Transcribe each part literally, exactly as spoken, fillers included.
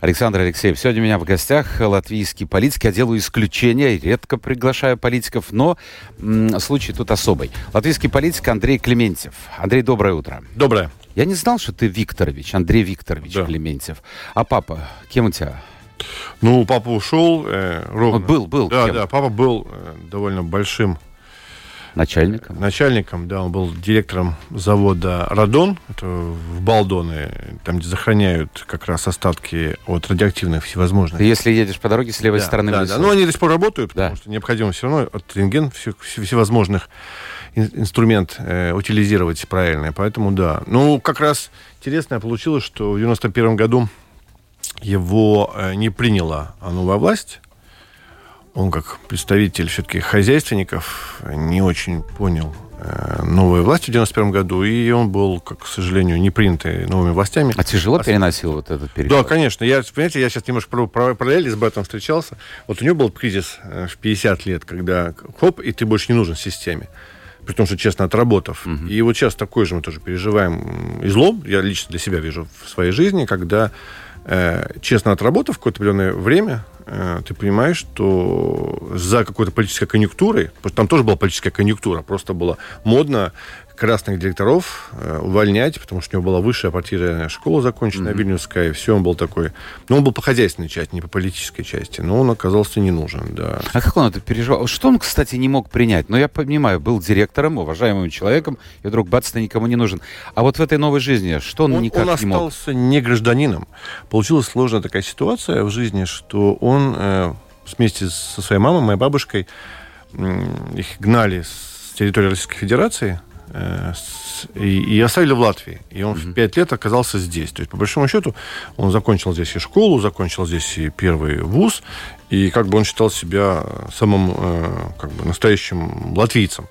Александр Алексеев. Сегодня у меня в гостях латвийский политик. Я делаю исключения, редко приглашаю политиков, но м- случай тут особый. Латвийский политик Андрей Клементьев. Андрей, доброе утро. Доброе. Я не знал, что ты Викторович, Андрей Викторович, да. Клементьев. А папа, кем у тебя? Ну, папа ушел э, ровно. Он был, был. Да, кем? да, папа был э, довольно большим. Начальником? Начальником, да, он был директором завода «Радон», это в Балдоне, там, где захороняют как раз остатки от радиоактивных всевозможных. Ты если едешь по дороге с левой да, стороны... Да, да, но они до сих пор работают, потому да. что необходимо все равно от рентген всевозможных инструмент э, утилизировать правильно, поэтому да. Ну, как раз интересно получилось, что в девяносто первом году его э, не приняла новая власть. Он, как представитель все-таки хозяйственников, не очень понял э, новую власть в девяносто первом году, и он был, как, к сожалению, не принятый новыми властями. А тяжело а, переносил вот этот период? Да, конечно. Я, понимаете, я сейчас немножко параллельно с братом встречался. Вот у него был кризис в пятьдесят лет, когда хоп, и ты больше не нужен системе. При том, что, честно, отработав. Uh-huh. И вот сейчас такой же мы тоже переживаем излом. Я лично для себя вижу в своей жизни, когда, э, честно, отработав какое-то определенное время, ты понимаешь, что за какой-то политической конъюнктурой, там тоже была политическая конъюнктура, просто было модно красных директоров увольнять, потому что у него была высшая партийная школа законченная, mm-hmm. Вильнюсская, и все, он был такой... Ну, он был по хозяйственной части, не по политической части, но он оказался не нужен, да. А как он это переживал? Что он, кстати, не мог принять? Ну, я понимаю, был директором, уважаемым человеком, и вдруг, бац, ты никому не нужен. А вот в этой новой жизни что он, он никак он не мог? Он остался не гражданином. Получилась сложная такая ситуация в жизни, что он э, вместе со своей мамой, моей бабушкой, э, их гнали с территории Российской Федерации, и оставили в Латвии. И он mm-hmm. в пять лет оказался здесь. То есть, по большому счету, он закончил здесь и школу, закончил здесь и первый вуз, и как бы он считал себя самым как бы, настоящим латвийцем.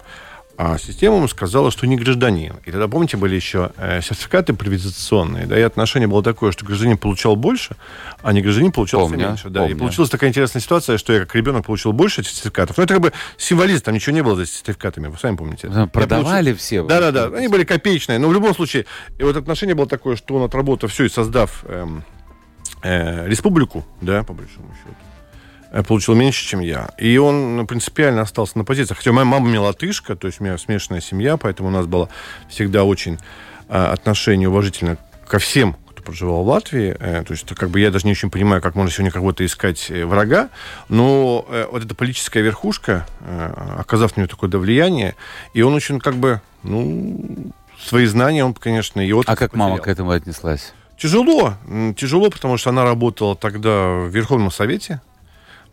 А система ему сказала, что не гражданин. И тогда, помните, были еще сертификаты приватизационные, да, и отношение было такое, что гражданин получал больше, а не гражданин получал меньше. Да. И получилась такая интересная ситуация, что я как ребенок получил больше сертификатов. Но это как бы символизм, там ничего не было за сертификатами, вы сами помните. Да, продавали получил... все. Да-да-да, они были копеечные, но в любом случае. И вот отношение было такое, что он отработал все и создав эм, э, республику, да, по большому счету, получил меньше, чем я. И он принципиально остался на позициях. Хотя моя мама у меня латышка, то есть у меня смешанная семья, поэтому у нас было всегда очень э, отношение уважительно ко всем, кто проживал в Латвии. Э, то есть как бы я даже не очень понимаю, как можно сегодня кого-то искать врага, но э, вот эта политическая верхушка, э, оказав на него такое влияние, и он очень как бы, ну, свои знания он, конечно, и отпуск. А как потерял. Мама к этому отнеслась? Тяжело. Тяжело, потому что она работала тогда в Верховном Совете,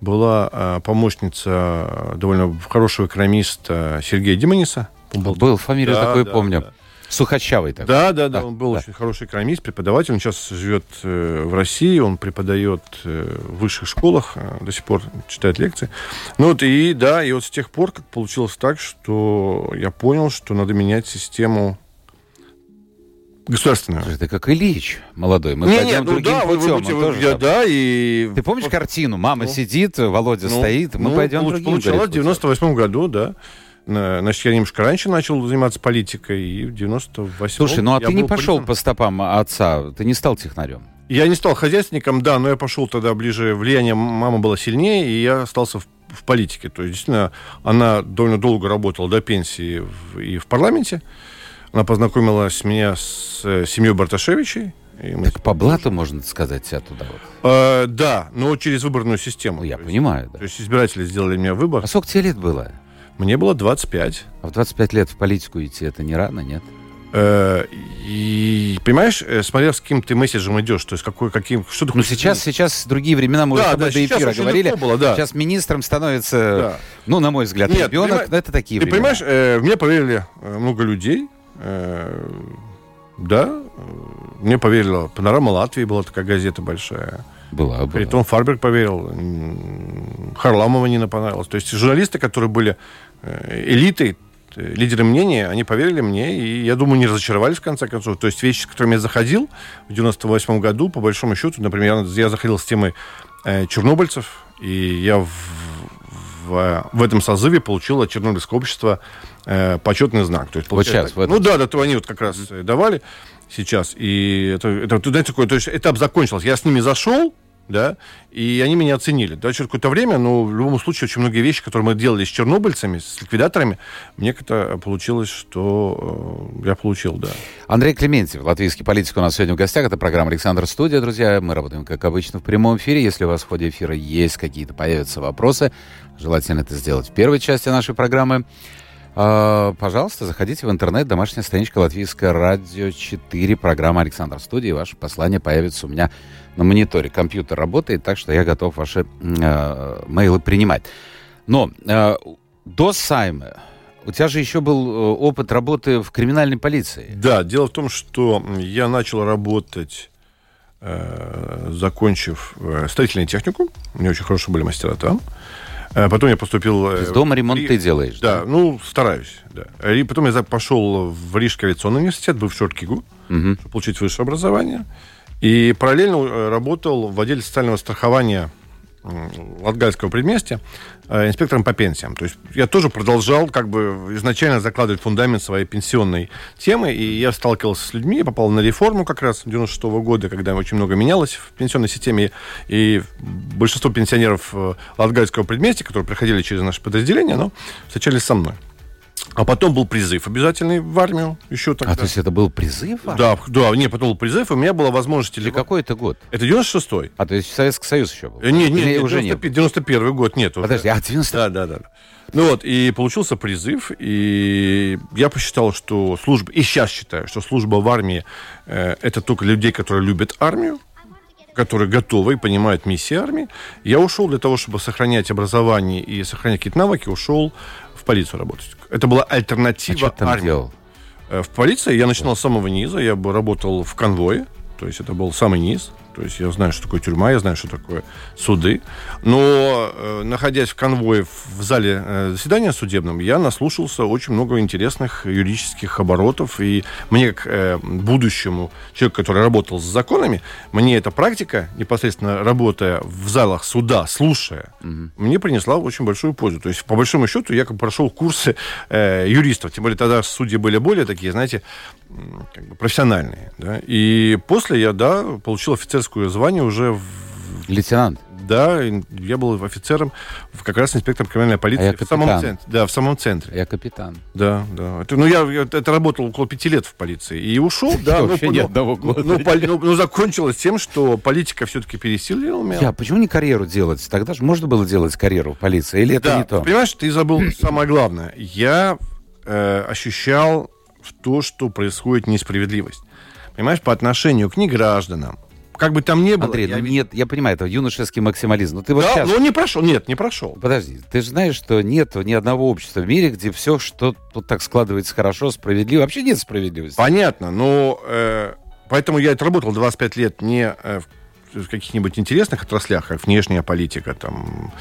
была э, помощница довольно хорошего экономиста Сергея Димониса. Был, был фамилию да, такую да, помню. Да. Сухачавый такой. Да, да, да, да. Он был да. очень хороший экономист, преподаватель. Он сейчас живет э, в России, он преподает э, в высших школах, э, до сих пор читает лекции. Ну вот и да, и вот с тех пор как получилось так, что я понял, что надо менять систему государственную. Это как Ильич молодой. Мы не, пойдем не, ну другим да, путем. Вы, вы, вы, я, да, и... Ты помнишь вот, картину? Мама ну, сидит, Володя ну, стоит, мы ну, пойдем получ, другим. Получилось в девяносто восьмом году, да. Значит, я немножко раньше начал заниматься политикой, и в девяносто восьмом... Слушай, ну а ты не пошел политиком по стопам отца? Ты не стал технарем? Я не стал хозяйственником, да, но я пошел тогда ближе. Влияние мамы было сильнее, и я остался в, в политике. То есть, действительно, она довольно долго работала до пенсии в, и в парламенте. Она познакомилась меня с семьей Барташевичей. Так по блату, можно сказать, себя туда вот. А, да, но через выборную систему. Ну, я есть, понимаю, да. То есть избиратели сделали мне выбор. А сколько тебе лет было? Мне было двадцать пять. А в двадцать пять лет в политику идти это не рано, нет? А, и, понимаешь, смотря с каким ты месседжем идешь, то есть какой, каким... Что ты ну сейчас, делать? Сейчас другие времена, мы да, уже да, до эфира говорили. Было, да. Сейчас министром становится, да. ну, на мой взгляд, нет, ребенок. Понимаешь, это такие ты времена. Ты понимаешь, э, мне поверили много людей. Да, мне поверила Панорама Латвии, была такая газета большая. Была, была. Притом Фарберг поверил, Харламова Нина понравилась. То есть журналисты, которые были элитой, лидеры мнения, они поверили мне, и, я думаю, не разочаровались, в конце концов. То есть вещи, с которыми я заходил в девяносто восьмом году, по большому счету, например, я заходил с темой э, чернобыльцев, и я в, в, в этом созыве получил от Чернобыльского общества э, почетный знак. То есть, вот сейчас, ну да, да, то они вот как раз давали сейчас. И это, это, знаете, такое, то есть этап закончился. Я с ними зашел, да, и они меня оценили. Да, через какое-то время, но в любом случае очень многие вещи, которые мы делали с чернобыльцами, с ликвидаторами, мне как-то получилось, что э, я получил, да. Андрей Клементьев, латвийский политик, у нас сегодня в гостях. Это программа «Александр Студия», друзья. Мы работаем, как обычно, в прямом эфире. Если у вас в ходе эфира есть какие-то, появятся вопросы, желательно это сделать в первой части нашей программы. Э, пожалуйста, заходите в интернет, домашняя страничка «Латвийское радио четыре», программа «Александр Студия». Ваше послание появится у меня на мониторе. Компьютер работает, так что я готов ваши э, мейлы принимать. Но э, до Сейме у тебя же еще был опыт работы в криминальной полиции. Да, дело в том, что я начал работать, э, закончив строительную технику. У меня очень хорошие были мастера там. Потом я поступил... То есть дома ремонт и... ты делаешь? Да, да, ну, стараюсь, да. И потом я пошел в Рижско-Коалиционный университет, был в Шоркигу, угу. чтобы получить высшее образование. И параллельно работал в отделе социального страхования Латгальского предместья инспектором по пенсиям. То есть я тоже продолжал как бы изначально закладывать фундамент своей пенсионной темы, и я сталкивался с людьми, попал на реформу как раз девяносто шестого года, когда очень много менялось в пенсионной системе, и большинство пенсионеров Латгальского предместья, которые проходили через наше подразделение, но встречались со мной. А потом был призыв обязательный в армию еще тогда. А, то есть это был призыв? Да, да, не, потом был призыв, и у меня была возможность... Или какой это год? Это девяносто шестой. А, то есть Советский Союз еще был? Нет, нет, уже не девяносто первый год, нет. Подожди, а девяносто... Да, да, да. Ну вот, и получился призыв, и я посчитал, что служба... И сейчас считаю, что служба в армии э, это только людей, которые любят армию, которые готовы и понимают миссию армии. Я ушел для того, чтобы сохранять образование и сохранять какие-то навыки, ушел в полицию работать. Это была альтернатива. А что ты там делал? В полиции я начинал с самого низа. Я бы работал в конвое. То есть это был самый низ. То есть я знаю, что такое тюрьма, я знаю, что такое суды. Но э, находясь в конвое в зале э, заседания судебном, я наслушался очень много интересных юридических оборотов. И мне, к э, будущему человеку, который работал с законами, мне эта практика, непосредственно работая в залах суда, слушая, mm-hmm. мне принесла очень большую пользу. То есть по большому счету я как бы прошел курсы э, юристов. Тем более тогда судьи были более такие, знаете, как бы профессиональные. Да? И после я, да, получил офицерское звание уже... В... Лейтенант? Да, я был офицером, как раз инспектором криминальной полиции. А я в самом центре, да, в самом центре. Я капитан. Да, да. Это, ну, я, я это работал около пяти лет в полиции. И ушел, да. Вообще ни одного года. Но закончилось тем, что политика все-таки пересилила меня. А почему не карьеру делать? Тогда же можно было делать карьеру в полиции. Или это не то? Понимаешь, ты забыл самое главное. Я э, ощущал то, что происходит несправедливость. Понимаешь, по отношению к негражданам. Как бы там ни было... Андрей, я... ну нет, я понимаю, это юношеский максимализм. Но ты вот да, сейчас... но он не прошел. Нет, не прошел. Подожди, ты же знаешь, что нет ни одного общества в мире, где все, что вот так складывается хорошо, справедливо. Вообще нет справедливости. Понятно, но... Э, поэтому я отработал двадцать пять лет не э, в каких-нибудь интересных отраслях, как внешняя политика, там,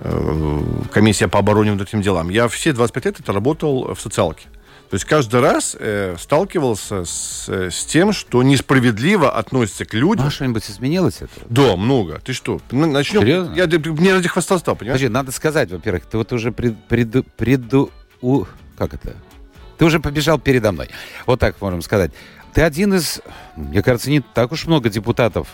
э, комиссия по обороне внутренним делам. Я все двадцать пять лет отработал в социалке. То есть каждый раз э, сталкивался с, с тем, что несправедливо относится к людям. А что-нибудь изменилось это? Да, много. Ты что? Начнем. Серьезно? Я не ради хвастовства, понимаешь? Подожди, надо сказать, во-первых, ты вот уже пред, преду, преду, у, как это? Ты уже побежал передо мной. Вот так можем сказать. Ты один из, мне кажется, не так уж много депутатов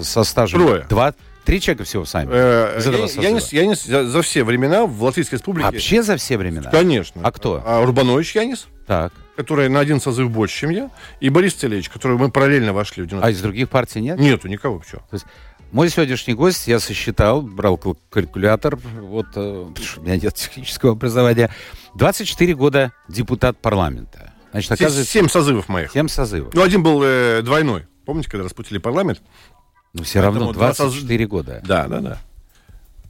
со стажем. Трое. Два. Три человека всего сами. Э, я, я не, я не, за, за все времена в Латвийской республике... Вообще за все времена? Конечно. А кто? А, Рубанович Янис, так. который на один созыв больше, чем я, и Борис Целевич, который мы параллельно вошли в девяностые. А из других партий нет? Нету никого. Почему? То есть мой сегодняшний гость, я сосчитал, брал калькулятор, вот, у меня нет технического образования, двадцать четыре года депутат парламента. Значит, оказывается... Семь созывов моих. Семь созывов. Ну, один был э, двойной. Помните, когда распутили парламент? Но все равно двадцать четыре года. Да, да, да.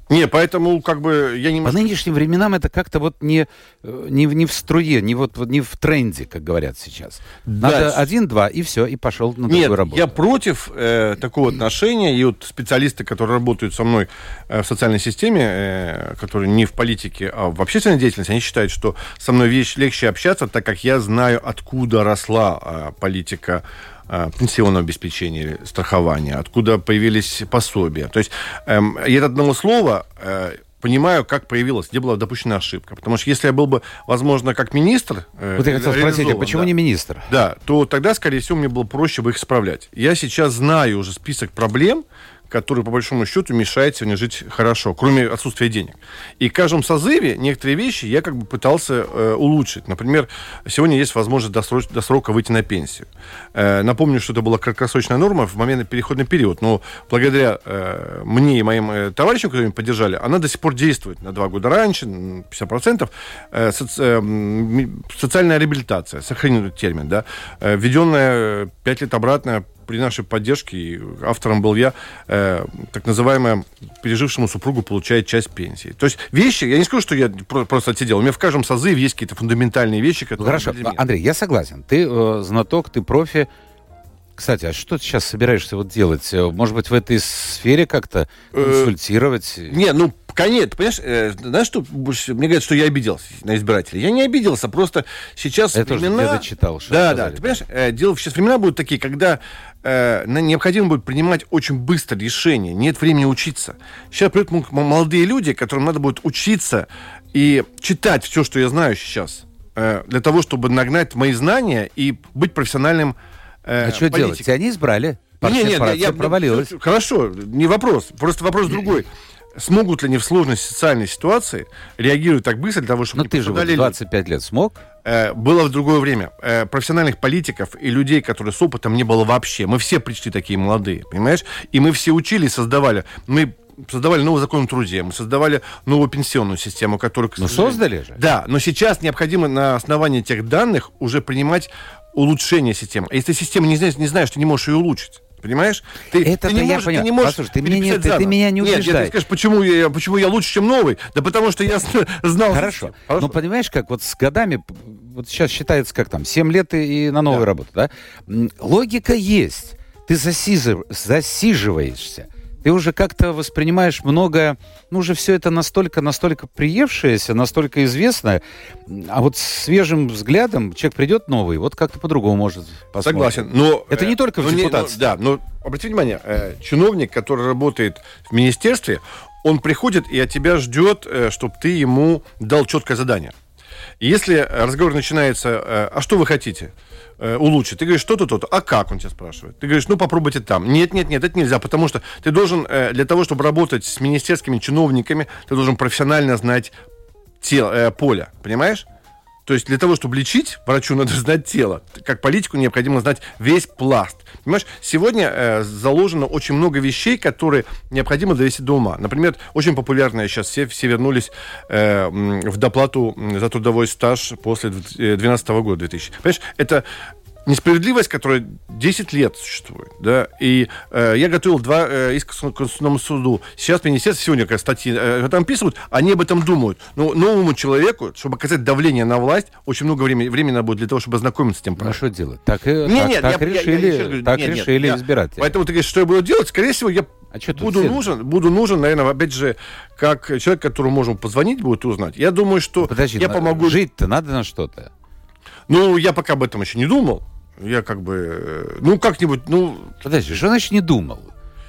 Не, поэтому как бы я не могу... По нынешним временам это как-то вот не, не, не в струе, не, вот, не в тренде, как говорят сейчас. Надо один-два, и все, и пошел на другую работу. Нет, я против э, такого отношения. И вот специалисты, которые работают со мной э, в социальной системе, э, которые не в политике, а в общественной деятельности, они считают, что со мной легче общаться, так как я знаю, откуда росла э, политика пенсионного обеспечения, страхования, откуда появились пособия. То есть эм, я от одного слова э, понимаю, как появилось, где была допущена ошибка. Потому что если я был бы, возможно, как министр... Э, вот я хотел спросить, а почему да, не министр? Да, то тогда, скорее всего, мне было проще бы их исправлять. Я сейчас знаю уже список проблем, которые, по большому счету, мешают сегодня жить хорошо, кроме отсутствия денег. И в каждом созыве некоторые вещи я как бы пытался э, улучшить. Например, сегодня есть возможность до срока, до срока выйти на пенсию. Э, напомню, что это была краткосрочная норма в момент переходный период, но благодаря э, мне и моим э, товарищам, которые меня поддержали, она до сих пор действует на два года раньше, пятьдесят процентов. Э, соци... э, социальная реабилитация, сохранен этот термин, да, э, введенная пять лет обратно, при нашей поддержке, и автором был я, э, так называемая пережившему супругу получает часть пенсии. То есть вещи, я не скажу, что я просто отсидел, у меня в каждом созыве есть какие-то фундаментальные вещи, которые... Ну, хорошо, Андрей, я согласен, ты э, знаток, ты профи. Кстати, а что ты сейчас собираешься вот делать? Может быть, в этой сфере как-то консультировать? Не, ну, конечно, понимаешь, э, знаешь, что мне говорят, что я обиделся на избирателей. Я не обиделся, просто сейчас это времена... Это тоже дочитал, что да, сказали, да, ты понимаешь, э, дело сейчас времена будут такие, когда э, необходимо будет принимать очень быстро решения, нет времени учиться. Сейчас придут молодые люди, которым надо будет учиться и читать все, что я знаю сейчас, э, для того, чтобы нагнать мои знания и быть профессиональным. А что делать? Тебя не избрали. Нет, нет, я провалилась. Хорошо, не вопрос. Просто вопрос другой. Смогут ли они в сложной социальной ситуации реагировать так быстро для того, чтобы... Ну ты же вот двадцать пять лет смог. Было в другое время. Профессиональных политиков и людей, которые с опытом, не было вообще. Мы все пришли такие молодые, понимаешь? И мы все учили, создавали. Мы создавали новый закон о труде, мы создавали новую пенсионную систему, которую... Ну создали же. Да, но сейчас необходимо на основании тех данных уже принимать... улучшение системы. А если система не знаешь, не знаешь, ты не можешь ее улучшить. Понимаешь? Ты, это ты не можешь, ты не можешь. Послушай, ты меня, не, ты, ты меня не убеждай. Нет, ты скажешь, почему я, почему я лучше, чем новый? Да потому что я знал... Хорошо. Хорошо. Но понимаешь, как вот с годами, вот сейчас считается, как там, семь лет и на новую да. работу, да? Логика есть. Ты засиживаешься. Ты уже как-то воспринимаешь многое, ну, уже все это настолько, настолько приевшееся, настолько известное, а вот свежим взглядом человек придет новый, вот как-то по-другому может посмотреть. Согласен, но... Это не только в депутации. Да, но, обратите внимание, э, чиновник, который работает в министерстве, он приходит и от тебя ждет, э, чтобы ты ему дал четкое задание. И если разговор начинается, э, а что вы хотите? Улучшить. Ты говоришь, что-то, то-то. А как, он тебя спрашивает? Ты говоришь, ну, попробуйте там. Нет, нет, нет, это нельзя, потому что ты должен, для того, чтобы работать с министерскими чиновниками, ты должен профессионально знать тело, э, поле, понимаешь? То есть для того, чтобы лечить, врачу надо знать тело. Как политику необходимо знать весь пласт. Понимаешь, сегодня э, заложено очень много вещей, которые необходимо довести до ума. Например, очень популярная сейчас, все, все вернулись э, в доплату за трудовой стаж после две тысячи двенадцатого года. две тысячи. Понимаешь, это несправедливость, которая десять лет существует. Да? И э, я готовил два э, иска к Конституционному суду. Сейчас министерство, сегодня как статьи э, там писают, они об этом думают. Но новому человеку, чтобы оказать давление на власть, очень много времени, времени будет для того, чтобы ознакомиться с тем правом. Ну что делать? Так, нет, так, нет, так я, решили, я, я говорю, так нет, решили нет, избиратели. Поэтому ты говоришь, что я буду делать? Скорее всего, я а буду, нужен, буду нужен, наверное, опять же, как человек, которому можно позвонить, будет узнать. Я думаю, что Подожди, я помогу... Жить-то надо на что-то? Ну, я пока об этом еще не думал. Я как бы... Ну, как-нибудь, ну... Подожди, что значит не думал?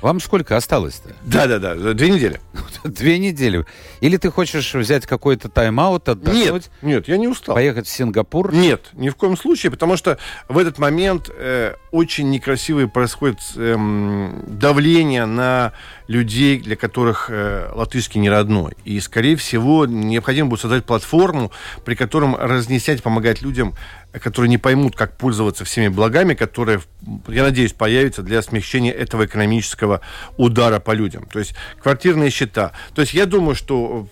Вам сколько осталось-то? Да-да-да, две недели. Две недели. Или ты хочешь взять какой-то тайм-аут, отдохнуть? Нет, нет, я не устал. Поехать в Сингапур? Нет, ни в коем случае, потому что в этот момент э, очень некрасивое происходит э, давление на людей, для которых э, латышский не родной. И, скорее всего, необходимо будет создать платформу, при котором разнесять, помогать людям, которые не поймут, как пользоваться всеми благами, которые, я надеюсь, появятся для смягчения этого экономического удара по людям. То есть квартирные счета. То есть я думаю, что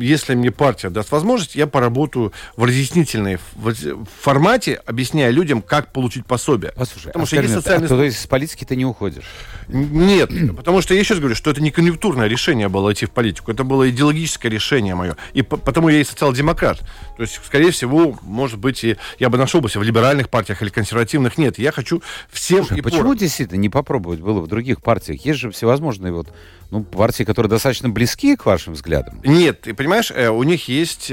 если мне партия даст возможность, я поработаю в разъяснительной формате, объясняя людям, как получить пособие. Послушай, потому а что есть социальные... а то, то есть с политики ты не уходишь? Нет, потому что я сейчас говорю, что это не конъюнктурное решение было идти в политику, это было идеологическое решение мое. И потому я и социал-демократ. То есть, скорее всего, может быть, и я бы нашел бы себя в либеральных партиях или консервативных. Нет, я хочу всем... Слушай, и почему пору. Действительно не попробовать было в других партиях? Есть же всевозможные вот, ну, партии, которые достаточно близки к вашим взглядам. Нет, ты понимаешь, у них есть...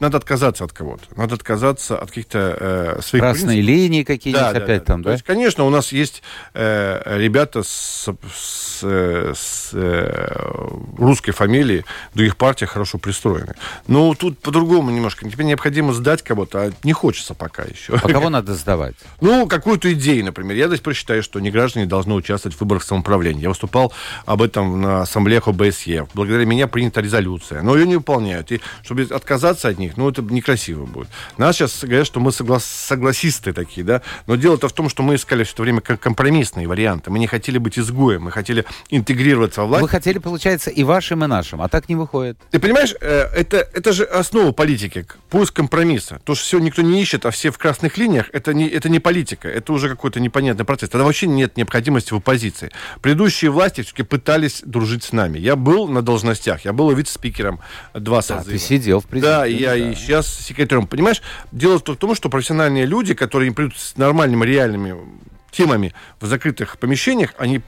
Надо отказаться от кого-то. Надо отказаться от каких-то э, своих... Красные принципов. Линии какие-нибудь да, опять да, там, да? То есть, конечно, у нас есть э, ребята с, с, с э, русской фамилией, да, их партия хорошо пристроены. Но тут по-другому немножко. Теперь необходимо сдать кого-то, а не хочется пока еще. А кого надо сдавать? Ну, какую-то идею, например. Я до сих пор считаю, что неграждане должны участвовать в выборах самоуправления. Я выступал об этом на ассамблеях ОБСЕ. Благодаря меня принята резолюция. Но ее не выполняют. И чтобы отказаться от них, ну, это некрасиво будет. Нас сейчас говорят, что мы соглас... согласисты такие, да, но дело-то в том, что мы искали все это время компромиссные варианты. Мы не хотели быть изгоем, мы хотели интегрироваться во власть. Вы хотели, получается, и вашим, и нашим, а так не выходит. Ты понимаешь, это, это же основа политики, поиск компромисса. То, что все никто не ищет, а все в красных линиях, это не, это не политика, это уже какой-то непонятный процесс. Тогда вообще нет необходимости в оппозиции. Предыдущие власти все-таки пытались дружить с нами. Я был на должностях, я был вице-спикером два созыва. А ты сидел в президенте. Да, я и сейчас секретарем. Понимаешь, дело в том, что профессиональные люди, которые придут с нормальными, реальными темами в закрытых помещениях, они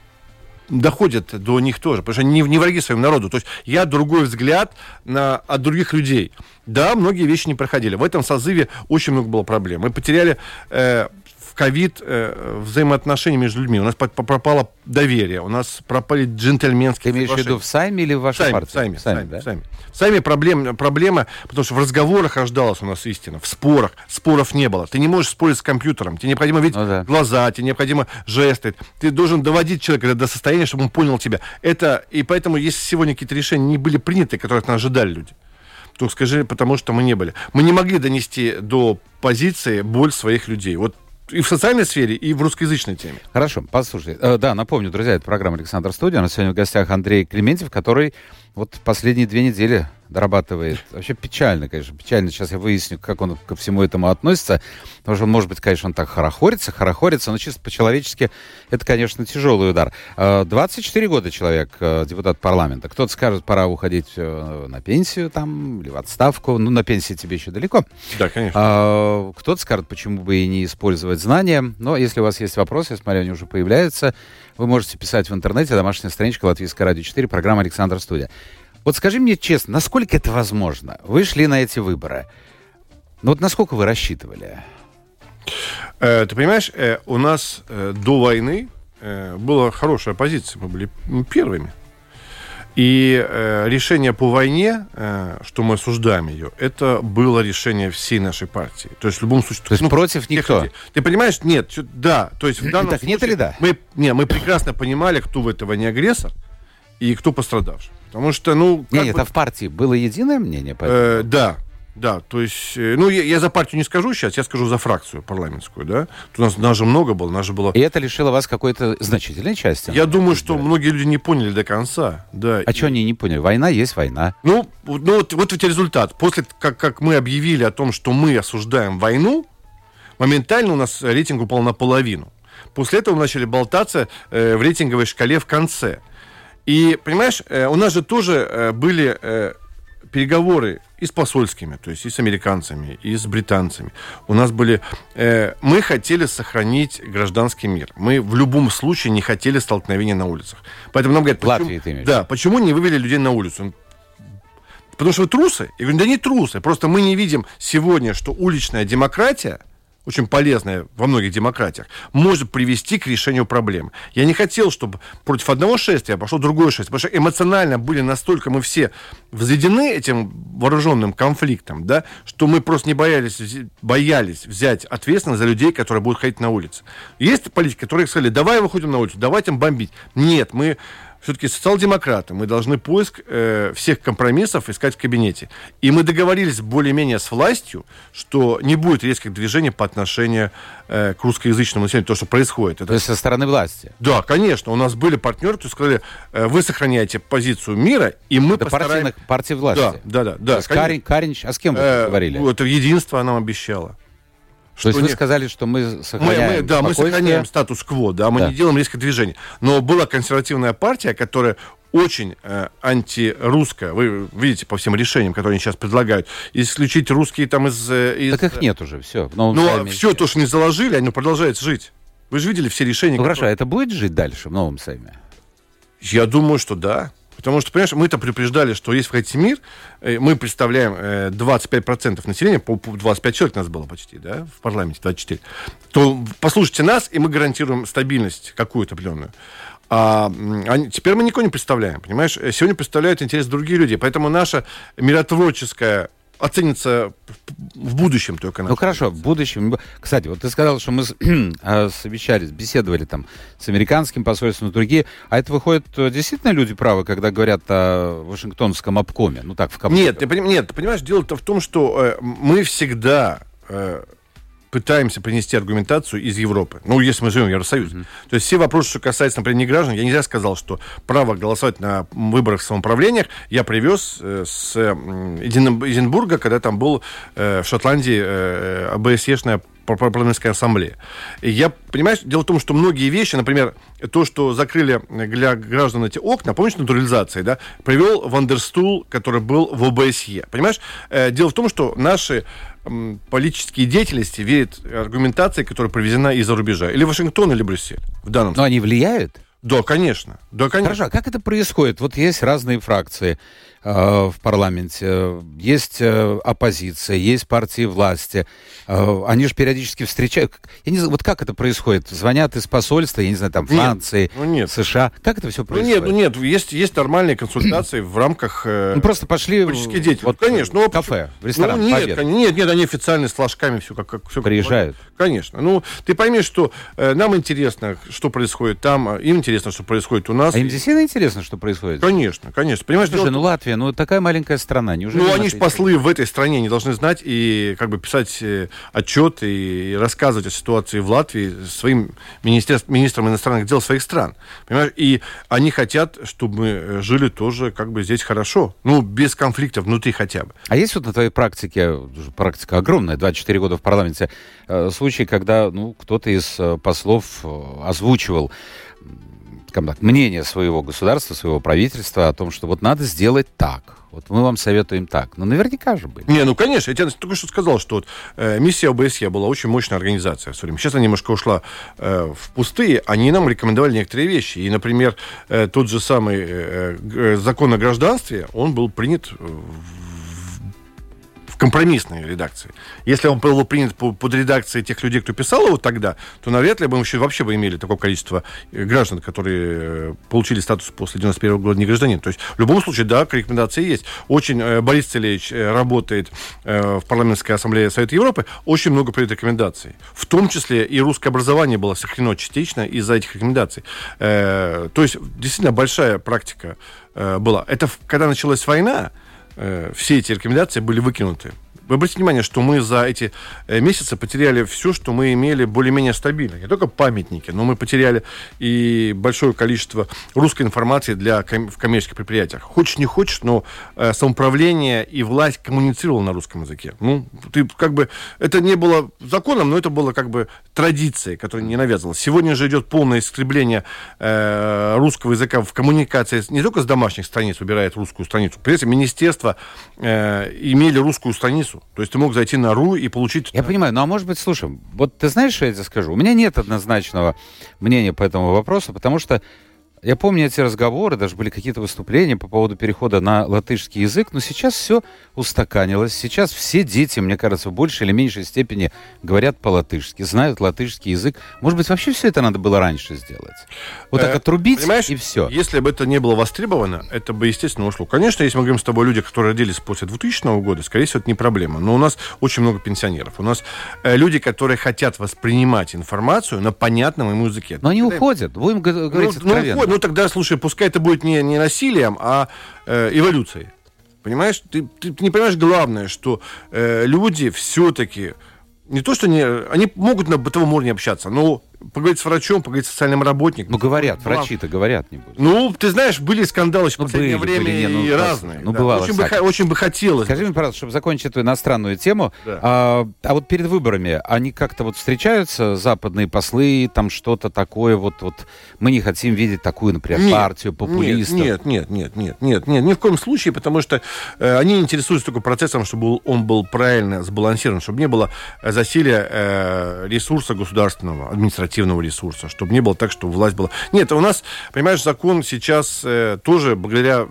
доходят до них тоже, потому что они не враги своему народу. То есть я другой взгляд на, от других людей. Да, многие вещи не проходили. В этом созыве очень много было проблем. Мы потеряли... Э, в ковид э, взаимоотношения между людьми. У нас пропало доверие, у нас пропали джентльменские... Ты имеешь в виду в Сайме или в вашей партии? В Сайме, в Сайме, да? В Сайме. В Сайме проблем, проблема, потому что в разговорах рождалась у нас истина, в спорах. Споров не было. Ты не можешь спорить с компьютером. Тебе необходимо видеть ну, да. глаза, тебе необходимо жесты. Ты должен доводить человека до состояния, чтобы он понял тебя. Это, и поэтому, если сегодня какие-то решения не были приняты, которые от нас ожидали люди, то скажи, потому что мы не были. Мы не могли донести до позиции боль своих людей. Вот и в социальной сфере, и в русскоязычной теме. Хорошо, послушай. Э, да, напомню, друзья, это программа «Александр Студия». У нас сегодня в гостях Андрей Клементьев, который вот последние две недели дорабатывает. Вообще печально, конечно, печально. Сейчас я выясню, как он ко всему этому относится. Потому что, может быть, конечно, он так хорохорится, хорохорится, но чисто по-человечески это, конечно, тяжелый удар. двадцать четыре года человек, депутат парламента. Кто-то скажет, пора уходить на пенсию там или в отставку. Ну, на пенсии тебе еще далеко. Да, конечно. Кто-то скажет, почему бы и не использовать знания. Но если у вас есть вопросы, я смотрю, они уже появляются, вы можете писать в интернете. Домашняя страничка Латвийская радио четыре, программа «Александр Студия». Вот скажи мне честно, насколько это возможно? Вы шли на эти выборы. Ну вот насколько вы рассчитывали? Э, ты понимаешь, э, у нас э, до войны э, была хорошая позиция. Мы были первыми. И э, решение по войне, э, что мы осуждаем ее, это было решение всей нашей партии. То есть в любом случае... То есть ну, против никто? Людей. Ты понимаешь? Нет. Да. То есть в данном так, случае... Нет или да? Мы, не, мы прекрасно понимали, кто в этой войне агрессор и кто пострадавший. Потому что, ну... Нет, это бы... в партии было единое мнение? Э, да, да. То есть, ну, я, я за партию не скажу сейчас, я скажу за фракцию парламентскую, да. У нас, нас же много было, нас же было... И это лишило вас какой-то значительной части? Я думаю, что многие люди не поняли до конца, да. А и... что они не поняли? Война есть война. Ну, ну вот, вот ведь результат. После, как, как мы объявили о том, что мы осуждаем войну, моментально у нас рейтинг упал наполовину. После этого мы начали болтаться э, в рейтинговой шкале в конце. И, понимаешь, у нас же тоже были переговоры и с посольскими, то есть и с американцами, и с британцами. У нас были... Мы хотели сохранить гражданский мир. Мы в любом случае не хотели столкновения на улицах. Поэтому нам говорят... Почему, Латвии ты имеешь? Да, почему не вывели людей на улицу? Потому что вы трусы? Я говорю, да не трусы. Просто мы не видим сегодня, что уличная демократия, очень полезная во многих демократиях, может привести к решению проблем. Я не хотел, чтобы против одного шествия пошло другое шествие, потому что эмоционально были настолько мы все взведены этим вооруженным конфликтом, да, что мы просто не боялись, боялись взять ответственность за людей, которые будут ходить на улице. Есть политики, которые сказали, давай выходим на улицу, давайте бомбить. Нет, мы все-таки социал-демократы, мы должны поиск э, всех компромиссов искать в кабинете. И мы договорились более-менее с властью, что не будет резких движений по отношению э, к русскоязычному населению, то, что происходит. Это... То есть со стороны власти? Да, конечно. У нас были партнеры, которые сказали, э, вы сохраняете позицию мира, и мы это постараемся... Партий, партий власти? Да, да, да. да. Карин... Кариньш, а с кем вы э, говорили? Это единство она нам обещала. То есть не... вы сказали, что мы сохраняем мы, мы, да, мы сохраняем статус-кво, да, мы да. не делаем резких движений. Но была консервативная партия, которая очень э, антирусская. Вы видите по всем решениям, которые они сейчас предлагают, исключить русские там из... из... Так их нет уже, все. Но все то, что не заложили, они продолжают жить. Вы же видели все решения. Ну, которые... Хорошо, а это будет жить дальше в новом Сейме? Я думаю, что да. Потому что, понимаешь, мы-то предупреждали, что если вы хотите мир, мы представляем двадцать пять процентов населения, двадцать пять человек у нас было почти, да, в парламенте, двадцать четыре, то послушайте нас, и мы гарантируем стабильность какую-то определенную. А теперь мы никого не представляем, понимаешь? Сегодня представляют интерес другие люди, поэтому наша миротворческая оценится в будущем только. Ну хорошо, в будущем. Кстати, вот ты сказал, что мы совещались, беседовали там с американским посольством и другие. А это выходит, действительно люди правы, когда говорят о Вашингтонском обкоме? Ну так, в капкоме. Нет, ты, нет, ты понимаешь, дело-то в том, что э, мы всегда... Э, пытаемся принести аргументацию из Европы. Ну, если мы живем в Евросоюзе. Mm-hmm. То есть все вопросы, что касается, например, не граждан, я нельзя сказал, что право голосовать на выборах в самоуправлениях я привез э, с э, Эдинбурга, когда там был э, в Шотландии э, АБСЕшная парламентская ассамблея. И я, понимаешь, дело в том, что многие вещи, например, то, что закрыли для граждан эти окна, помнишь, натурализации, да, привел Ван дер Стул, который был в ОБСЕ. Понимаешь? Дело в том, что наши политические деятельности верят аргументации, которая привезена из-за рубежа. Или Вашингтон, или Брюссель. В данном случае. Но они влияют? Да, конечно. Да, конечно. Хорошо, а как это происходит? Вот есть разные фракции в парламенте. Есть оппозиция, есть партии власти. Они же периодически встречают. Я не знаю, вот как это происходит? Звонят из посольства, я не знаю, там, Франции, нет, ну нет. США. Как это все происходит? Ну нет, ну нет, есть, есть нормальные консультации в рамках... Ну просто пошли политические деятели. Вот, конечно. Ну, кафе, в ресторан, ну, нет, кон- нет, нет, они официально с флажками все как... как все приезжают. Как, конечно. Ну, ты пойми, что э, нам интересно, что происходит там, им интересно, что происходит у нас. А им действительно интересно, что происходит? Конечно, конечно. Понимаешь, слушай, ну Латвия, ну, такая маленькая страна. Неужели ну, они же послы в этой стране, они должны знать и как бы писать отчет и рассказывать о ситуации в Латвии своим министрам иностранных дел своих стран. Понимаешь? И они хотят, чтобы мы жили тоже как бы здесь хорошо. Ну, без конфликта внутри хотя бы. А есть вот на твоей практике, практика огромная, двадцать четыре года в парламенте, случаи, когда ну, кто-то из послов озвучивал мнение своего государства, своего правительства о том, что вот надо сделать так. Вот мы вам советуем так. Но наверняка же были. Не, ну, конечно. Я тебе только что сказал, что вот, э, миссия ОБСЕ была очень мощная организация. Сейчас она немножко ушла э, в пустые. Они нам рекомендовали некоторые вещи. И, например, э, тот же самый э, закон о гражданстве, он был принят в компромиссной редакции. Если он был принят под редакцией тех людей, кто писал его тогда, то навряд ли бы мы еще вообще бы имели такое количество граждан, которые получили статус после девяносто первого года не гражданин. То есть в любом случае, да, рекомендации есть. Очень Борис Целевич работает в парламентской ассамблее Совета Европы, очень много приводит рекомендаций. В том числе и русское образование было сохранено частично из-за этих рекомендаций. То есть действительно большая практика была. Это когда началась война, все эти рекомендации были выкинуты. Вы обратите внимание, что мы за эти месяцы потеряли все, что мы имели более-менее стабильно. Не только памятники, но мы потеряли и большое количество русской информации для ком- в коммерческих предприятиях. Хочешь, не хочешь, но э, самоуправление и власть коммуницировала на русском языке. Ну, ты как бы... Это не было законом, но это было как бы традицией, которая не навязывалась. Сегодня же идет полное истребление э, русского языка в коммуникации. Не только с домашних страниц убирает русскую страницу. При этом министерства э, имели русскую страницу. То есть ты мог зайти на РУ и получить... Я понимаю, ну а может быть, слушай, вот ты знаешь, что я тебе скажу? У меня нет однозначного мнения по этому вопросу, потому что я помню эти разговоры, даже были какие-то выступления по поводу перехода на латышский язык, но сейчас все устаканилось, сейчас все дети, мне кажется, в большей или меньшей степени говорят по-латышски, знают латышский язык. Может быть, вообще все это надо было раньше сделать? Вот так отрубить и все. Если бы это не было востребовано, это бы, естественно, ушло. Конечно, если мы говорим с тобой о людях, которые родились после двухтысячного года, скорее всего, это не проблема. Но у нас очень много пенсионеров. У нас люди, которые хотят воспринимать информацию на понятном ему языке. Но они уходят. Будем говорить откровенно. Ну тогда, слушай, пускай это будет не, не насилием, а э, эволюцией. Понимаешь? Ты, ты не понимаешь главное, что э, люди все-таки... Не то, что не, они могут на бытовом уровне общаться, но поговорить с врачом, поговорить с социальным работником. Ну, говорят, ну, врачи-то говорят, не будет. Ну, ты знаешь, были скандалы в ну, последнее были, время были, не, ну, и разные. Ну, да. бывало, очень, бы, очень бы хотелось. Скажи мне, пожалуйста, чтобы закончить эту иностранную тему, да. а, а вот перед выборами они как-то вот встречаются, западные послы, там что-то такое, вот, вот мы не хотим видеть такую, например, нет, партию популистов. Нет, нет, нет, нет, нет, нет, ни в коем случае, потому что э, они интересуются только процессом, чтобы он был правильно сбалансирован, чтобы не было засилия э, ресурса государственного, административного ресурса, чтобы не было так, что власть была... Нет, у нас, понимаешь, закон сейчас э, тоже, благодаря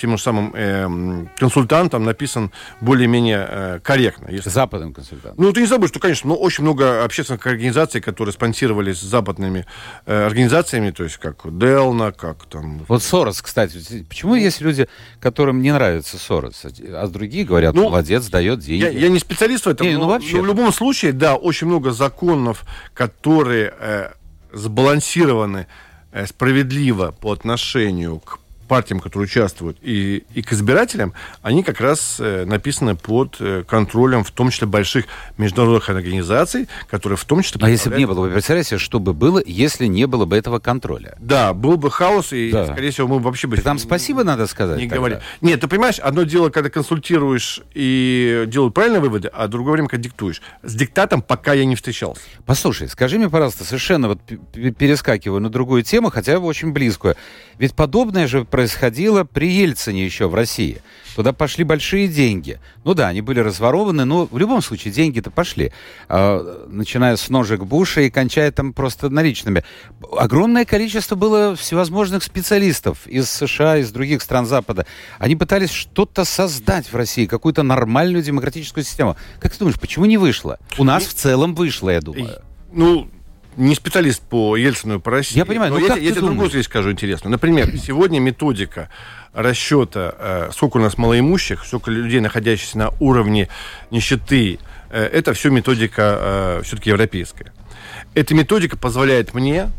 тем же самым э, консультантам, написан более-менее э, корректно. Если... Западным консультантам. Ну, ты не забудь, что, конечно, но очень много общественных организаций, которые спонсировались западными э, организациями, то есть как Делна, как там... Вот Сорос, кстати. Почему есть люди, которым не нравится Сорос, а другие говорят, ну, молодец, дает деньги? Я, я не специалист в этом, не, но, ну, вообще, но в любом случае, да, очень много законов, которые сбалансированы справедливо по отношению к партиям, которые участвуют, и, и к избирателям, они как раз написаны под контролем, в том числе больших международных организаций, которые в том числе... А если бы не было, вы представляете, что бы было, если не было бы этого контроля? Да, был бы хаос, и, да. скорее всего, мы вообще бы... Там спасибо надо сказать. Не говори. Нет, ты понимаешь, одно дело, когда консультируешь и делают правильные выводы, а другое время, когда диктуешь. С диктатом пока я не встречался. Послушай, скажи мне, пожалуйста, совершенно вот перескакиваю на другую тему, хотя бы очень близкую. Ведь подобное же происходило при Ельцине еще в России. Туда пошли большие деньги. Ну да, они были разворованы, но в любом случае деньги-то пошли. Э, начиная с ножек Буша и кончая там просто наличными. Огромное количество было всевозможных специалистов из США, из других стран Запада. Они пытались что-то создать в России, какую-то нормальную демократическую систему. Как ты думаешь, почему не вышло? У нас в целом вышло, я думаю. Ну... Не специалист по Ельцину и по России. Я понимаю, но ну я, я тебе другую здесь скажу интересную. Например, сегодня методика расчета, сколько у нас малоимущих, сколько людей, находящихся на уровне нищеты, это все методика все-таки европейская. Эта методика позволяет мне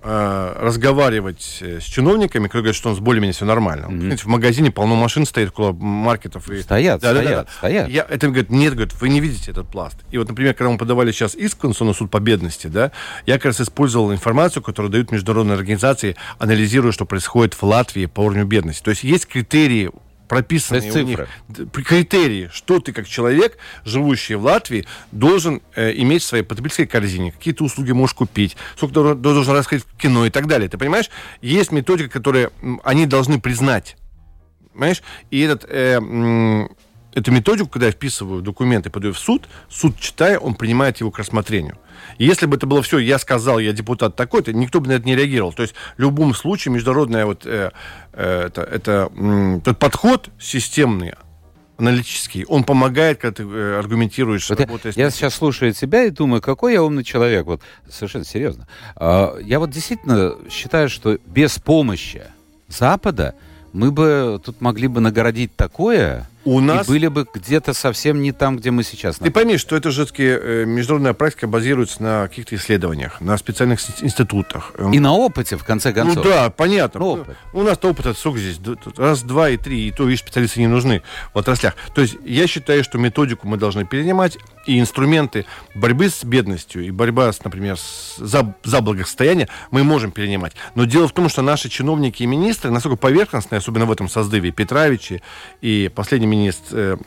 разговаривать с чиновниками, которые говорят, что у нас более-менее все нормально. Mm-hmm. Знаете, в магазине полно машин стоит, около маркетов. И... Стоят, да, стоят, да, да, да. стоят. Я, это говорит, нет, говорит, вы не видите этот пласт. И вот, например, когда мы подавали сейчас иск в Конституционный суд по бедности, да, я как раз использовал информацию, которую дают международные организации, анализируя, что происходит в Латвии по уровню бедности. То есть есть критерии, прописанные у них критерии, что ты как человек, живущий в Латвии, должен э, иметь в своей потребительской корзине, какие ты услуги можешь купить, сколько ты должен расходить в кино и так далее. Ты понимаешь? Есть методика, которую они должны признать. Понимаешь? И этот, э, э, эту методику, когда я вписываю в документы, подаю в суд, суд, читая, он принимает его к рассмотрению. Если бы это было все, я сказал, я депутат такой-то, никто бы на это не реагировал. То есть в любом случае международный вот, э, э, это, это, э, этот подход системный, аналитический, он помогает, когда ты э, аргументируешь. Вот работая я, с... я сейчас слушаю тебя и думаю, какой я умный человек. Вот, совершенно серьезно. А, я вот действительно считаю, что без помощи Запада мы бы тут могли бы нагородить такое... У нас... И были бы где-то совсем не там, где мы сейчас. Ты пойми, что это все-таки международная практика базируется на каких-то исследованиях, на специальных институтах. И на опыте, в конце концов. Ну да, понятно. Опыт. У нас-то опыта сколько здесь? Раз, два и три. И то, видишь, специалисты не нужны в отраслях. То есть я считаю, что методику мы должны перенимать. И инструменты борьбы с бедностью и борьба, с, например, с, за, за благосостояние мы можем перенимать. Но дело в том, что наши чиновники и министры настолько поверхностные, особенно в этом создыве Петровича и последний министр,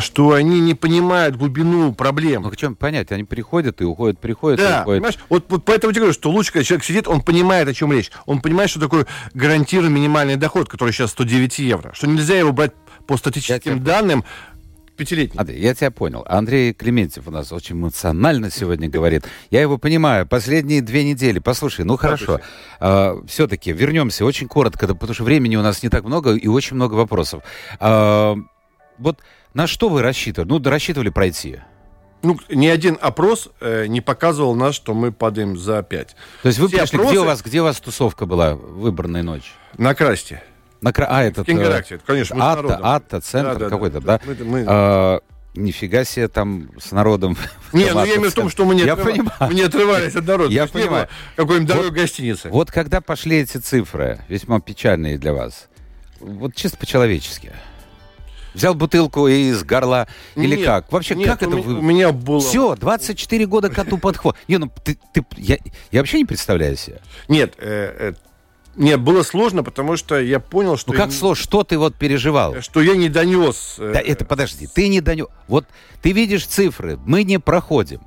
что они не понимают глубину проблем. Ну, в чем понять? Они приходят и уходят, приходят да, и уходят. Понимаешь? Вот, вот поэтому я тебе говорю, что лучше, когда человек сидит, он понимает, о чем речь. Он понимает, что такое гарантированный минимальный доход, который сейчас сто девять евро. Что нельзя его брать по статистическим данным пятилетним. Андрей, я тебя понял. Андрей Клементьев у нас очень эмоционально сегодня говорит. Я его понимаю. Последние две недели. Послушай, ну хорошо. А, все-таки вернемся очень коротко, потому что времени у нас не так много и очень много вопросов. А, вот на что вы рассчитывали? Ну, да рассчитывали пройти. Ну, ни один опрос э, не показывал нас, что мы падаем за пять. То есть вы все пришли, опросы... где, у вас, где у вас тусовка была выборной ночи? На Красте. На Кра... А, этот... В Кингеракте, конечно, мы с народом. Атта, Атта, центр да, да, какой-то, да? да? Мы, мы... А, нифига себе там с народом. Не, ну я имею в виду, что мы не, отрыв... не отрывались от народа. Я понимаю. Какой-нибудь дорогой вот, гостиницы. Вот когда пошли эти цифры, весьма печальные для вас, вот чисто по-человечески, взял бутылку из горла или нет, как? Вообще, нет, как это вы... у меня было... Все, двадцать четыре года коту под хвост. Не, ну, ты, ты, я, я вообще не представляю себе. Нет, э, э, нет, было сложно, потому что я понял, что... Ну, как я... сложно? Что ты вот переживал? Что я не донес... Э, да, это, подожди, ты не донес... Вот ты видишь цифры, мы не проходим.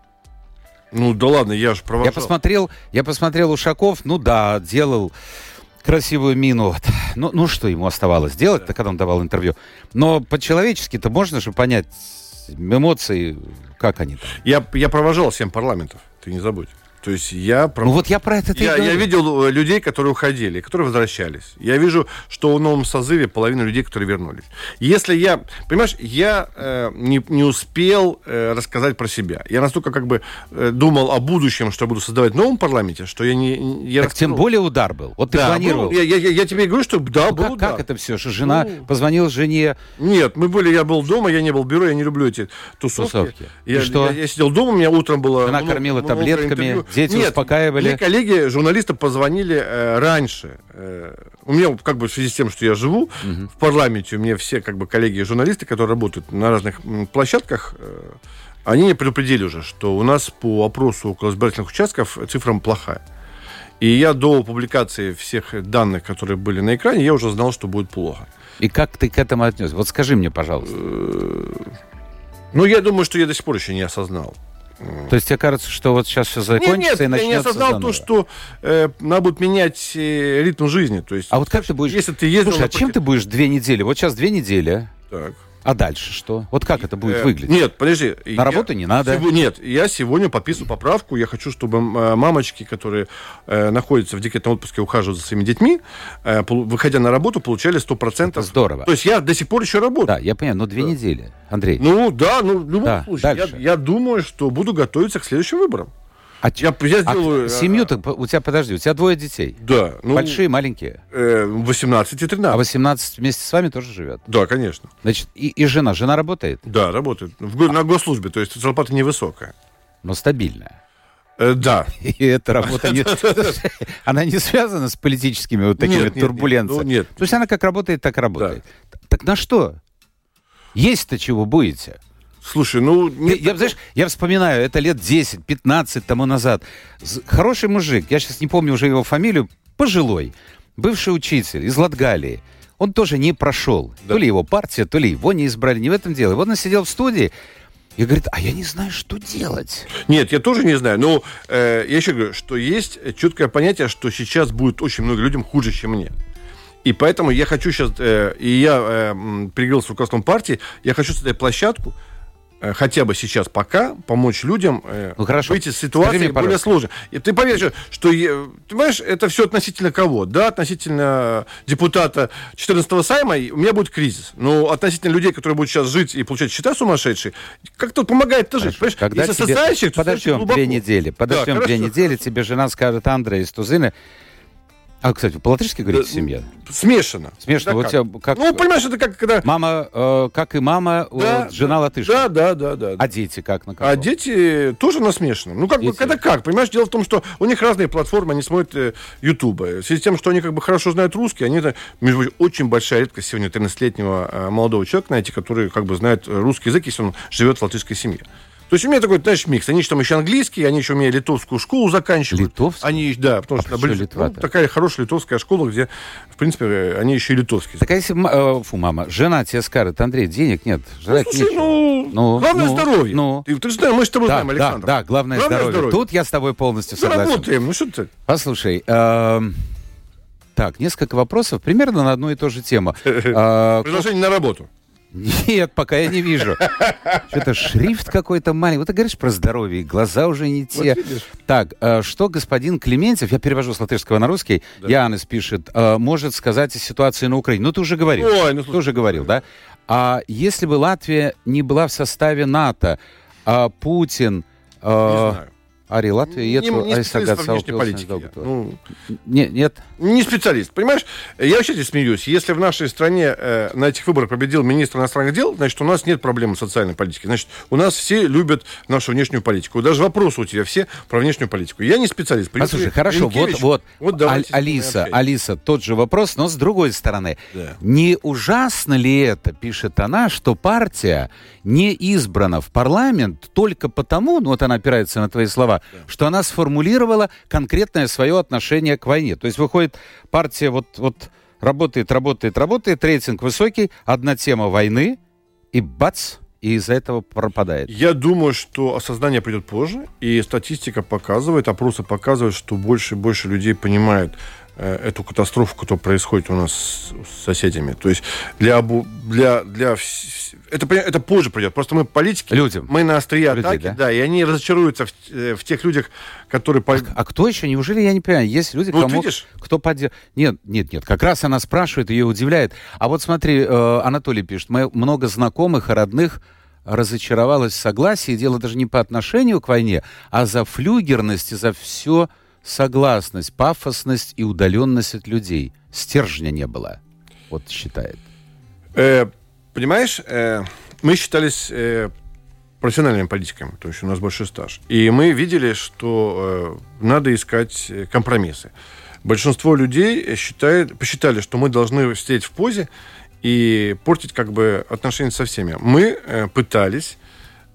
Ну, да ладно, я же провожал. Я посмотрел, я посмотрел Ушаков, ну да, делал... красивую мину. Ну, ну, что ему оставалось делать, когда он давал интервью? Но по-человечески-то можно же понять эмоции, как они там. Я, я провожал семь парламентов, ты не забудь. То есть я... Пров... Ну вот я про это... Я, я видел людей, которые уходили, которые возвращались. Я вижу, что в новом созыве половина людей, которые вернулись. Если я... Понимаешь, я э, не, не успел э, рассказать про себя. Я настолько как бы э, думал о будущем, что я буду создавать в новом парламенте, что я не... Я так рассказал. Тем более удар был. Вот ты да, планировал. Был, я, я, я тебе говорю, что да, ну, был как, удар. Как это все? Что жена ну... позвонила жене? Нет, мы были... Я был дома, я не был в бюро, я не люблю эти тусовки. тусовки. Я, что? Я, я сидел дома, у меня утром было... Она много, кормила много таблетками... Интервью. Дети нет, успокаивали. Мне коллеги, журналисты позвонили э, раньше. Э, у меня как бы в связи с тем, что я живу uh-huh. в парламенте, у меня все как бы коллеги журналисты, которые работают на разных м, площадках, э, они мне предупредили уже, что у нас по опросу около избирательных участков цифра плохая. И я до публикации всех данных, которые были на экране, я уже знал, что будет плохо. И как ты к этому отнесся? Вот скажи мне, пожалуйста. Ну, я думаю, что я до сих пор еще не осознал. То есть тебе кажется, что вот сейчас все закончится нет, нет, и начнется заново? Нет, я не осознал то, что э, надо будет менять э, ритм жизни. То есть, а вот как ты будешь... Если ты ездил, слушай, а чем ты будешь две недели? Вот сейчас две недели. Так. А дальше что? Вот как и, это будет э, выглядеть? Нет, подожди. На я, работу не надо? Сего, нет, я сегодня подписываю поправку. Я хочу, чтобы мамочки, которые э, находятся в декретном отпуске, ухаживают за своими детьми, э, выходя на работу, получали сто процентов. Это здорово. То есть я до сих пор еще работаю. Да, я понимаю, но две да. недели, Андрей. Ну да, ну в любом да, случае. Я, я думаю, что буду готовиться к следующим выборам. А, я, я сделаю, а семью-то а, у тебя, подожди, у тебя двое детей. Да. Ну, большие, маленькие. восемнадцать и тринадцать. А восемнадцать вместе с вами тоже живет? Да, конечно. Значит, и, и жена. Жена работает? Да, работает. В, а. На госслужбе, то есть зарплата невысокая. Но стабильная. Э, да. И эта работа не... Она не связана с политическими вот такими турбуленциями? То есть она как работает, так работает. Так на что? Есть-то чего будете? Слушай, ну... Нет, я, так... знаешь, я вспоминаю, это лет десять-пятнадцать тому назад. Хороший мужик, я сейчас не помню уже его фамилию, пожилой, бывший учитель из Латгалии. Он тоже не прошел. Да. То ли его партия, то ли его не избрали. Не в этом дело. Вот он сидел в студии и говорит, а я не знаю, что делать. Нет, я тоже не знаю. Но э, я еще говорю, что есть четкое понятие, что сейчас будет очень много людям хуже, чем мне. И поэтому я хочу сейчас... Э, и я э, переговорил с руководством партии, я хочу создать площадку, хотя бы сейчас пока помочь людям ну, выйти из ситуации мне, более сложной. И ты поверишь, что, ты понимаешь, это все относительно кого? Да, относительно депутата четырнадцатого Сейма у меня будет кризис. Но относительно людей, которые будут сейчас жить и получать счета сумасшедшие, как-то помогает-то жить. Когда если тебе... социальщик, подождем глубоко. две недели. Подождем да, две хорошо. недели, тебе жена скажет, Андрей из Тузына, а, кстати, вы по-латышски говорите да, семья? Смешано. Смешано. Да вот как? У тебя как... Ну, понимаешь, это как когда... Мама, э, как и мама, да, э, жена да, латышка. Да, да, да, да. А дети как? На а дети тоже на смешанном. Ну, как бы, когда как? Понимаешь, дело в том, что у них разные платформы, они смотрят э, Ютуба. В связи с тем, что они как бы хорошо знают русский, они, между прочим, очень большая редкость сегодня тринадцатилетнего э, молодого человека найти, который как бы знает русский язык, если он живет в латышской семье. То есть у меня такой, знаешь, микс. Они же там еще английский, они еще у меня литовскую школу заканчивают. Литовскую? Они, да, потому а что ближе, ну, такая хорошая литовская школа, где, в принципе, они еще и литовские. Так а если, э, фу, мама, жена тебе скажет, Андрей, денег нет. Жена, ну, слушай, ну, ну, главное ну, здоровье. Ну. Ты, ты же знаешь, мы с тобой да, знаем, Александр. Да, да, главное, главное здоровье. здоровье. Тут я с тобой полностью да согласен. Работаем, ну что ты? Послушай, э, так, несколько вопросов примерно на одну и ту же тему. Предложение на работу. Нет, пока я не вижу. Что-то шрифт какой-то маленький. Вот ты говоришь про здоровье, глаза уже не те. Вот так, э, что господин Клементьев, я перевожу с латышского на русский, да. Янис пишет, э, может сказать о ситуации на Украине. Ну, ты уже говорил. Ой, ну, ты уже говорил, да? А если бы Латвия не была в составе НАТО, а Путин... Э, не знаю. Ари Латвии, не, не специалист по внешней политике. Ну, не, нет. Не специалист, понимаешь? Я вообще здесь смеюсь. Если в нашей стране э, на этих выборах победил министр иностранных дел, значит, у нас нет проблемы социальной политики. Значит, у нас все любят нашу внешнюю политику. Даже вопросы у тебя все про внешнюю политику. Я не специалист. При Послушай, если... хорошо, Ленкевич, вот, вот, вот а- Алиса, Алиса, тот же вопрос, но с другой стороны. Да. Не ужасно ли это, пишет она, что партия не избрана в парламент только потому, ну вот она опирается на твои слова, да. что она сформулировала конкретное свое отношение к войне. То есть, выходит, партия вот, вот работает, работает, работает, рейтинг высокий, одна тема войны, и бац, и из-за этого пропадает. Я думаю, что осознание придет позже, и статистика показывает, опросы показывают, что больше и больше людей понимают эту катастрофу, которая происходит у нас с соседями. То есть для... для, для это, это позже придет. Просто мы политики, людям. Мы на острие людей, атаки, да? да, и они разочаруются в, в тех людях, которые... А, а кто еще? Неужели я не понимаю? Есть люди, ну, кому... Вот видишь? Кто поддерживает... Нет, нет, нет. Как раз она спрашивает, ее удивляет. А вот смотри, Анатолий пишет, много знакомых и родных разочаровалось в согласии. Дело даже не по отношению к войне, а за флюгерность и за все... Согласность, пафосность и удаленность от людей. Стержня не было, вот считает. Э, понимаешь, э, мы считались э, профессиональными политиками, то есть у нас больше стаж. И мы видели, что э, надо искать компромиссы. Большинство людей считает, посчитали, что мы должны сидеть в позе и портить как бы отношения со всеми. Мы э, пытались...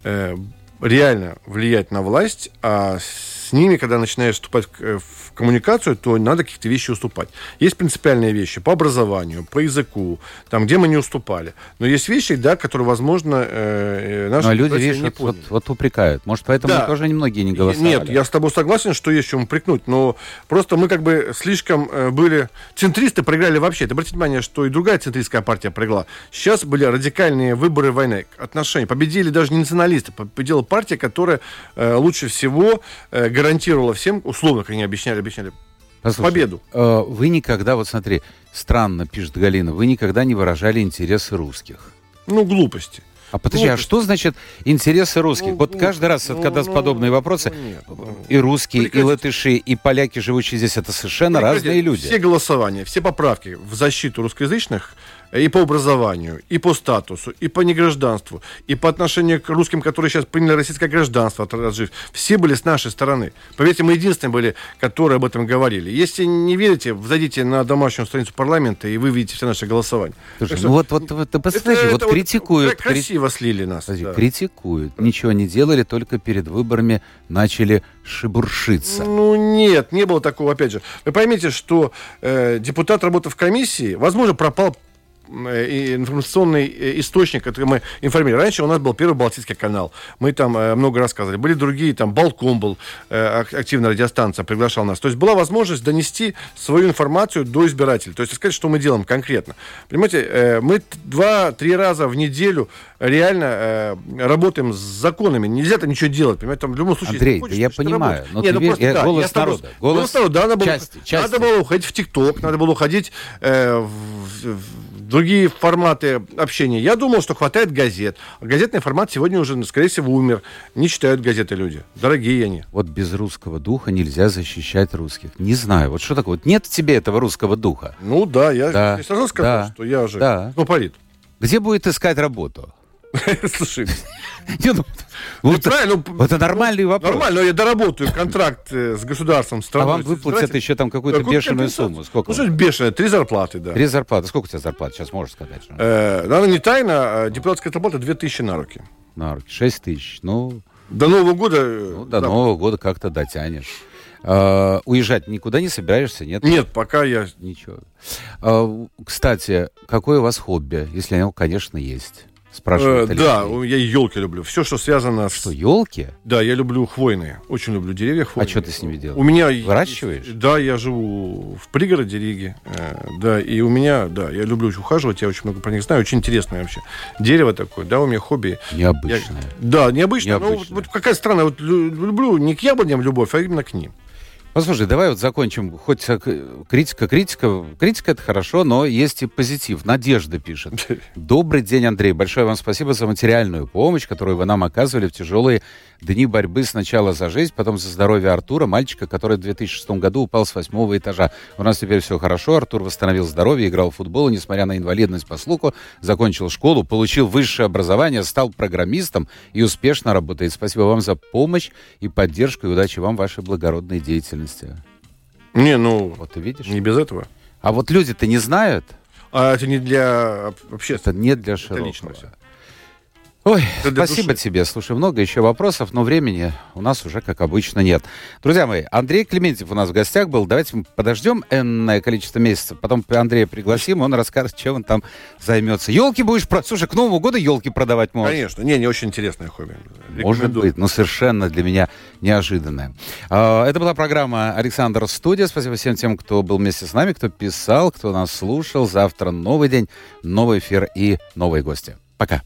Э, реально влиять на власть, а с ними, когда начинаешь вступать в коммуникацию, то надо какие-то вещи уступать. Есть принципиальные вещи по образованию, по языку, там, где мы не уступали. Но есть вещи, да, которые, возможно, э, наши... Но люди, видишь, не вот, вот упрекают. Может, поэтому да. тоже немногие не голосовали. Нет, я с тобой согласен, что есть чем упрекнуть, но просто мы как бы слишком были... Центристы проиграли вообще. Это, обратите внимание, что и другая центристская партия проиграла. Сейчас были радикальные выборы войны, отношения. Победили даже не националисты, победила партия, которая э, лучше всего э, гарантировала всем, условно, как они объясняли, объясняли, Послушай, победу. Э, вы никогда, вот смотри, странно, пишет Галина, вы никогда не выражали интересы русских. Ну, глупости. А подожди, глупости. А что значит интересы русских? Ну, вот ну, каждый раз, ну, когда ну, подобные вопросы, ну, нет, ну, и русские, прекратите. И латыши, и поляки, живущие здесь, это совершенно прекратите. Разные люди. Все голосования, все поправки в защиту русскоязычных и по образованию, и по статусу, и по негражданству, и по отношению к русским, которые сейчас приняли российское гражданство, отжив, все были с нашей стороны. Поверьте, мы единственные были, которые об этом говорили. Если не верите, зайдите на домашнюю страницу парламента, и вы видите все наши голосования. Слушай, ну вот, вот, вот, посмотрите, это, вот это критикуют. Вот, красиво крит... слили нас. Подожди, да. Критикуют. Ничего не делали, только перед выборами начали шебуршиться. Ну нет, не было такого, опять же. Вы поймите, что э, депутат, работав в комиссии, возможно, пропал информационный источник, который мы информировали. Раньше у нас был первый Балтийский канал. Мы там много рассказывали. Были другие, там Балтком был, активная радиостанция, приглашал нас. То есть была возможность донести свою информацию до избирателей. То есть сказать, что мы делаем конкретно. Понимаете, мы два-три раза в неделю реально работаем с законами. Нельзя там ничего делать. Понимаете, там в любом случае... Андрей, хочешь, да я понимаю. Но нет, ты ну, просто, я, да, голос народа. Голос, голос народа. Да, части, надо, части. Было, надо было уходить в ТикТок, надо было уходить э, в... в другие форматы общения. Я думал, что хватает газет. Газетный формат сегодня уже, скорее всего, умер. Не читают газеты люди. Дорогие они. Вот без русского духа нельзя защищать русских. Не знаю, вот что такое? Вот нет в тебе этого русского духа. Ну да, я да. сразу скажу, да. что я уже да. космополит. Где будет искать работу? Слушай, вот это нормальный вопрос. Нормально, я доработаю контракт с государством, страной. А вам выплатят еще там какую-то бешеную сумму? Сколько? Ну что бешеная? Три зарплаты, да. Три зарплаты. Сколько у тебя зарплат? Сейчас можешь сказать. Наверное, не тайна. Депутатская зарплата две тысячи на руки. На руки. Шесть тысяч. Ну. До Нового года. До Нового года как-то дотянешь. Уезжать никуда не собираешься, нет? Нет, пока я... Ничего. Кстати, какое у вас хобби? Если оно, конечно, есть. Э, да, я елки люблю. Все, что связано с... Что, елки? Да, я люблю хвойные. Очень люблю деревья хвойные. А что ты с ними делаешь? У меня... Выращиваешь? Да, я живу в пригороде Риги. Э, да, и у меня... Да, я люблю ухаживать, я очень много про них знаю. Очень интересное вообще. Дерево такое, да, у меня хобби. Необычное. Я, да, необычное. необычное. Но вот, вот какая странная. Вот люблю не к яблоням любовь, а именно к ним. Послушай, давай вот закончим. Хоть критика, критика. Критика — это хорошо, но есть и позитив. Надежда пишет. Добрый день, Андрей. Большое вам спасибо за материальную помощь, которую вы нам оказывали в тяжелые дни борьбы сначала за жизнь, потом за здоровье Артура, мальчика, который в две тысячи шестом году упал с восьмого этажа. У нас теперь все хорошо, Артур восстановил здоровье, играл в футбол, и, несмотря на инвалидность по слуху, закончил школу, получил высшее образование, стал программистом и успешно работает. Спасибо вам за помощь и поддержку, и удачи вам в вашей благородной деятельности. Не, ну, вот ты видишь, не без этого. А вот люди-то не знают. А это не для общественного. Это не для широкого. Это лично все. Ой, спасибо души. Тебе. Слушай, много еще вопросов, но времени у нас уже, как обычно, нет. Друзья мои, Андрей Клементьев у нас в гостях был. Давайте мы подождем энное количество месяцев, потом Андрея пригласим, и он расскажет, чем он там займется. Елки будешь... Про... Слушай, к Новому году елки продавать можешь. Конечно. Не, не очень интересное хобби. Рекомендую. Может быть, но совершенно для меня неожиданное. Это была программа «Александр Студия». Спасибо всем тем, кто был вместе с нами, кто писал, кто нас слушал. Завтра новый день, новый эфир и новые гости. Пока.